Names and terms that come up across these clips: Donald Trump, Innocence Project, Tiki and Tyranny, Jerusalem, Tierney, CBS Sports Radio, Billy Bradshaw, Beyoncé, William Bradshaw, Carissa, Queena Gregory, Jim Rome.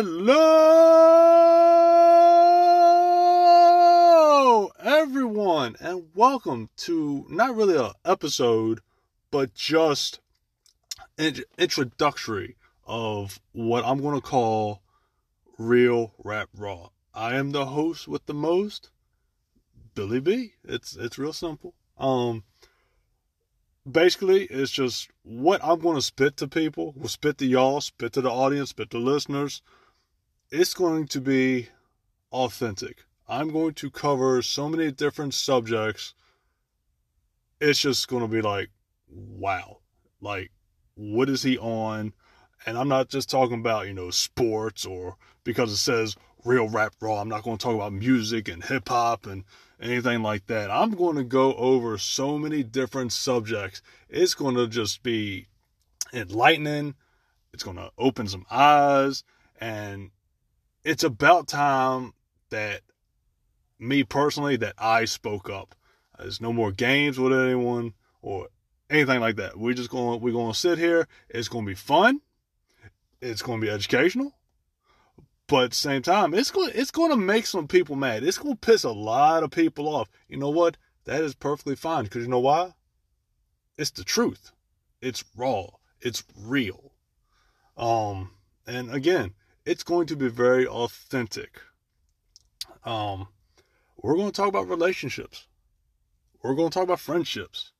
Hello, everyone, and welcome to not really an episode, but just an introductory of what I'm going to call Real Rap Raw. I am the host with the most, Billy B. It's real simple. Basically, it's just what I'm going to spit to people. We'll spit to y'all, spit to the audience, spit to listeners. It's going to be authentic. I'm going to cover so many different subjects. It's just going to be like, wow. Like, what is he on? And I'm not just talking about, sports or because it says Real Rap Raw. I'm not going to talk about music and hip-hop and anything like that. I'm going to go over so many different subjects. It's going to just be enlightening. It's going to open some eyes. And it's about time that me personally, that I spoke up. There's no more games with anyone or anything like that. We're going to sit here. It's going to be fun. It's going to be educational. But at the same time, it's going to make some people mad. It's going to piss a lot of people off. You know what? That is perfectly fine. Because you know why? It's the truth. It's raw. It's real. And again, it's going to be very authentic. We're going to talk about relationships. We're going to talk about friendships.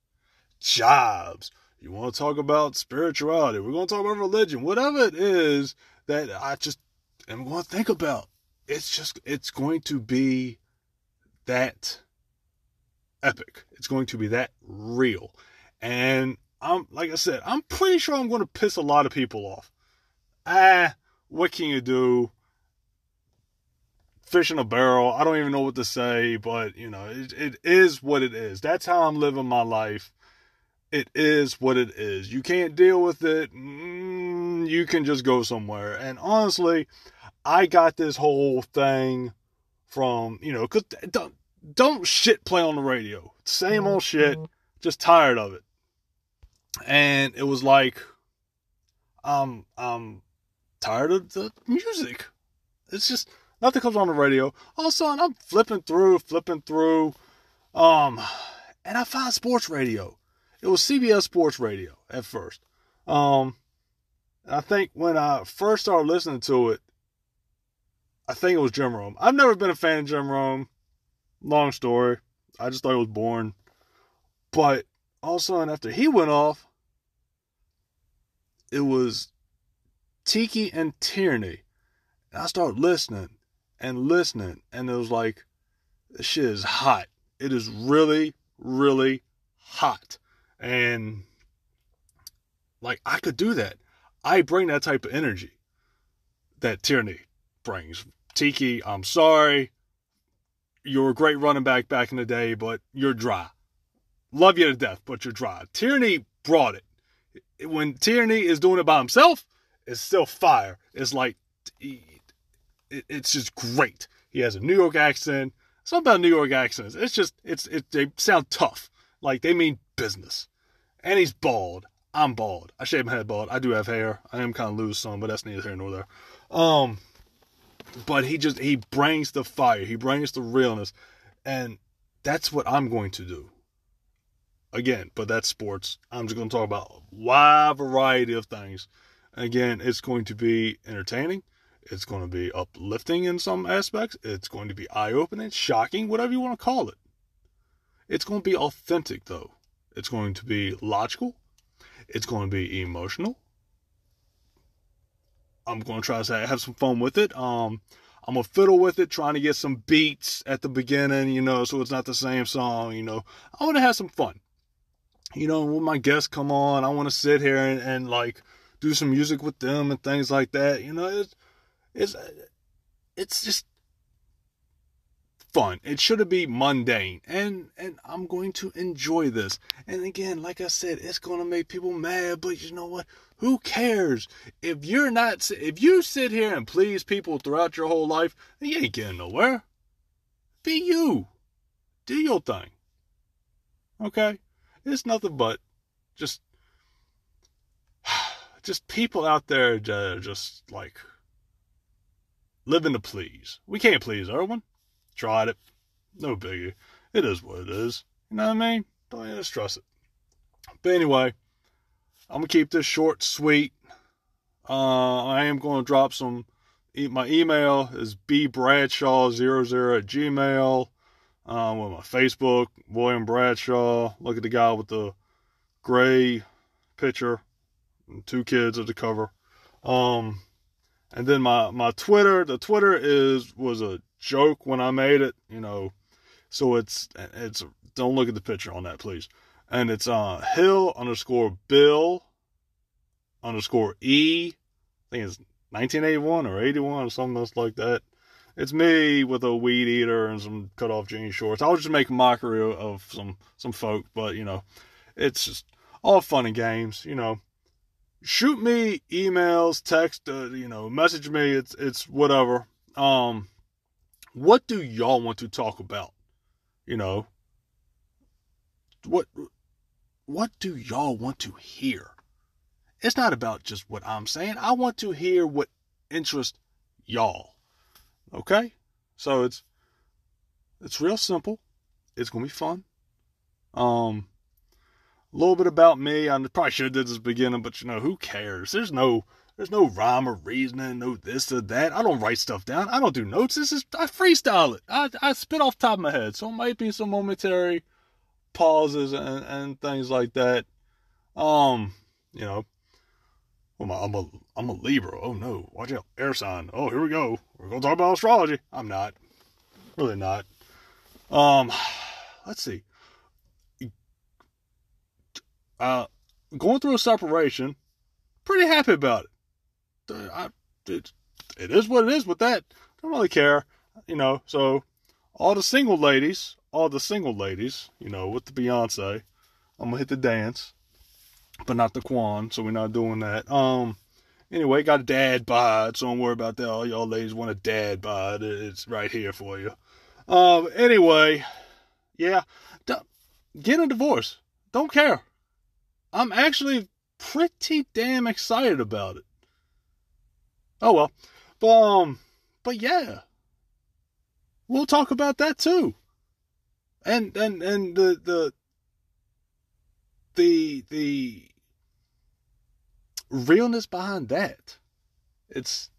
Jobs. You want to talk about spirituality. We're going to talk about religion. Whatever it is that I just... and we're going to think about, it's going to be that epic. It's going to be that real. And I'm pretty sure I'm going to piss a lot of people off. What can you do? Fish in a barrel. I don't even know what to say, but it is what it is. That's how I'm living my life. It is what it is. You can't deal with it. You can just go somewhere. And honestly, I got this whole thing from, because don't shit play on the radio. Same old shit. Just tired of it. And it was like, I'm tired of the music. It's just, nothing comes on the radio. All of a sudden, I'm flipping through. And I find sports radio. It was CBS Sports Radio at first. I think when I first started listening to it, I think it was Jim Rome. I've never been a fan of Jim Rome. Long story. I just thought it was boring. But all of a sudden, after he went off, it was Tiki and Tyranny. And I started listening. And it was like, this shit is hot. It is really, really hot. And I could do that. I bring that type of energy that Tierney brings. Tiki, I'm sorry. You were a great running back in the day, but you're dry. Love you to death, but you're dry. Tierney brought it. When Tierney is doing it by himself, it's still fire. It's like, it's just great. He has a New York accent. Something about New York accents. It's just, they sound tough. Like, they mean business. And he's bald. I'm bald. I shave my head bald. I do have hair. I am kind of loose some, but that's neither here nor there. But he brings the fire. He brings the realness. And that's what I'm going to do. Again, but that's sports. I'm just going to talk about a wide variety of things. Again, it's going to be entertaining. It's going to be uplifting in some aspects. It's going to be eye-opening, shocking, whatever you want to call it. It's going to be authentic, though. It's going to be logical. It's going to be emotional. I'm going to try to have some fun with it. I'm going to fiddle with it, trying to get some beats at the beginning, so it's not the same song, I want to have some fun. When my guests come on, I want to sit here and do some music with them and things like that. It's just fun. It shouldn't be mundane. And I'm going to enjoy this. And again, like I said, it's going to make people mad, but you know what? Who cares? If you sit here and please people throughout your whole life, then you ain't getting nowhere. Be you. Do your thing. Okay? It's nothing but just people out there that are just like Living to please. We can't please everyone. Tried it. No biggie. It is what it is. You know what I mean? Don't just trust it. But anyway, I'm going to keep this short, sweet. I am going to drop some. My email is bbradshaw00@gmail.com. With my Facebook, William Bradshaw. Look at the guy with the gray picture. And 2 kids at the cover. And then my Twitter. The Twitter was a joke when I made it, you know. So it's don't look at the picture on that, please. And it's hill_bill_e. I think it's 1981 or 81 or something else like that. It's me with a weed eater and some cut-off jean shorts. I was just making mockery of some folk, but, you know, it's just all fun and games, you know. Shoot me emails, text, you know, message me. It's whatever. What do y'all want to talk about? You know, what do y'all want to hear? It's not about just what I'm saying. I want to hear what interests y'all. Okay, so it's real simple. It's gonna be fun. A little bit about me. I probably should have did this at the beginning, but you know who cares? There's no rhyme or reasoning, no this or that. I don't write stuff down. I don't do notes. I freestyle it. I spit off the top of my head. So it might be some momentary pauses and things like that. You know. I'm a Libra. Oh, no. Watch out. Air sign. Oh, here we go. We're going to talk about astrology. I'm not. Really not. Let's see. Going through a separation. Pretty happy about it. It is what it is with that. Don't really care. You know, so all the single ladies, you know, with the Beyoncé, I'm going to hit the dance. But not the Quan, so we're not doing that. Anyway, got a dad bod, so don't worry about that. All y'all ladies want a dad bod. It's right here for you. Anyway, yeah. Get a divorce. Don't care. I'm actually pretty damn excited about it. Oh, well. But yeah. We'll talk about that, too. And the realness behind that, that's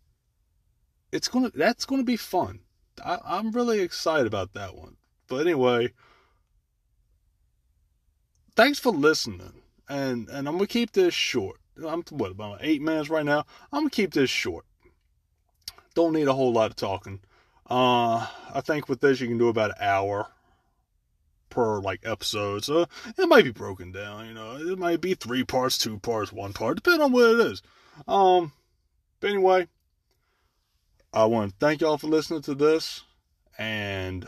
gonna be fun. I'm really excited about that one. But anyway, thanks for listening. And I'm gonna keep this short. I'm about 8 minutes right now. I'm gonna keep this short. Don't need a whole lot of talking. I think with this you can do about an hour per episode, so it might be broken down, you know, it might be 3 parts, 2 parts, 1 part, depending on what it is. But anyway, I want to thank y'all for listening to this, and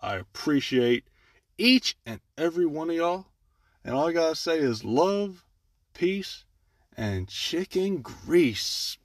I appreciate each and every one of y'all, and all I gotta say is love, peace, and chicken grease.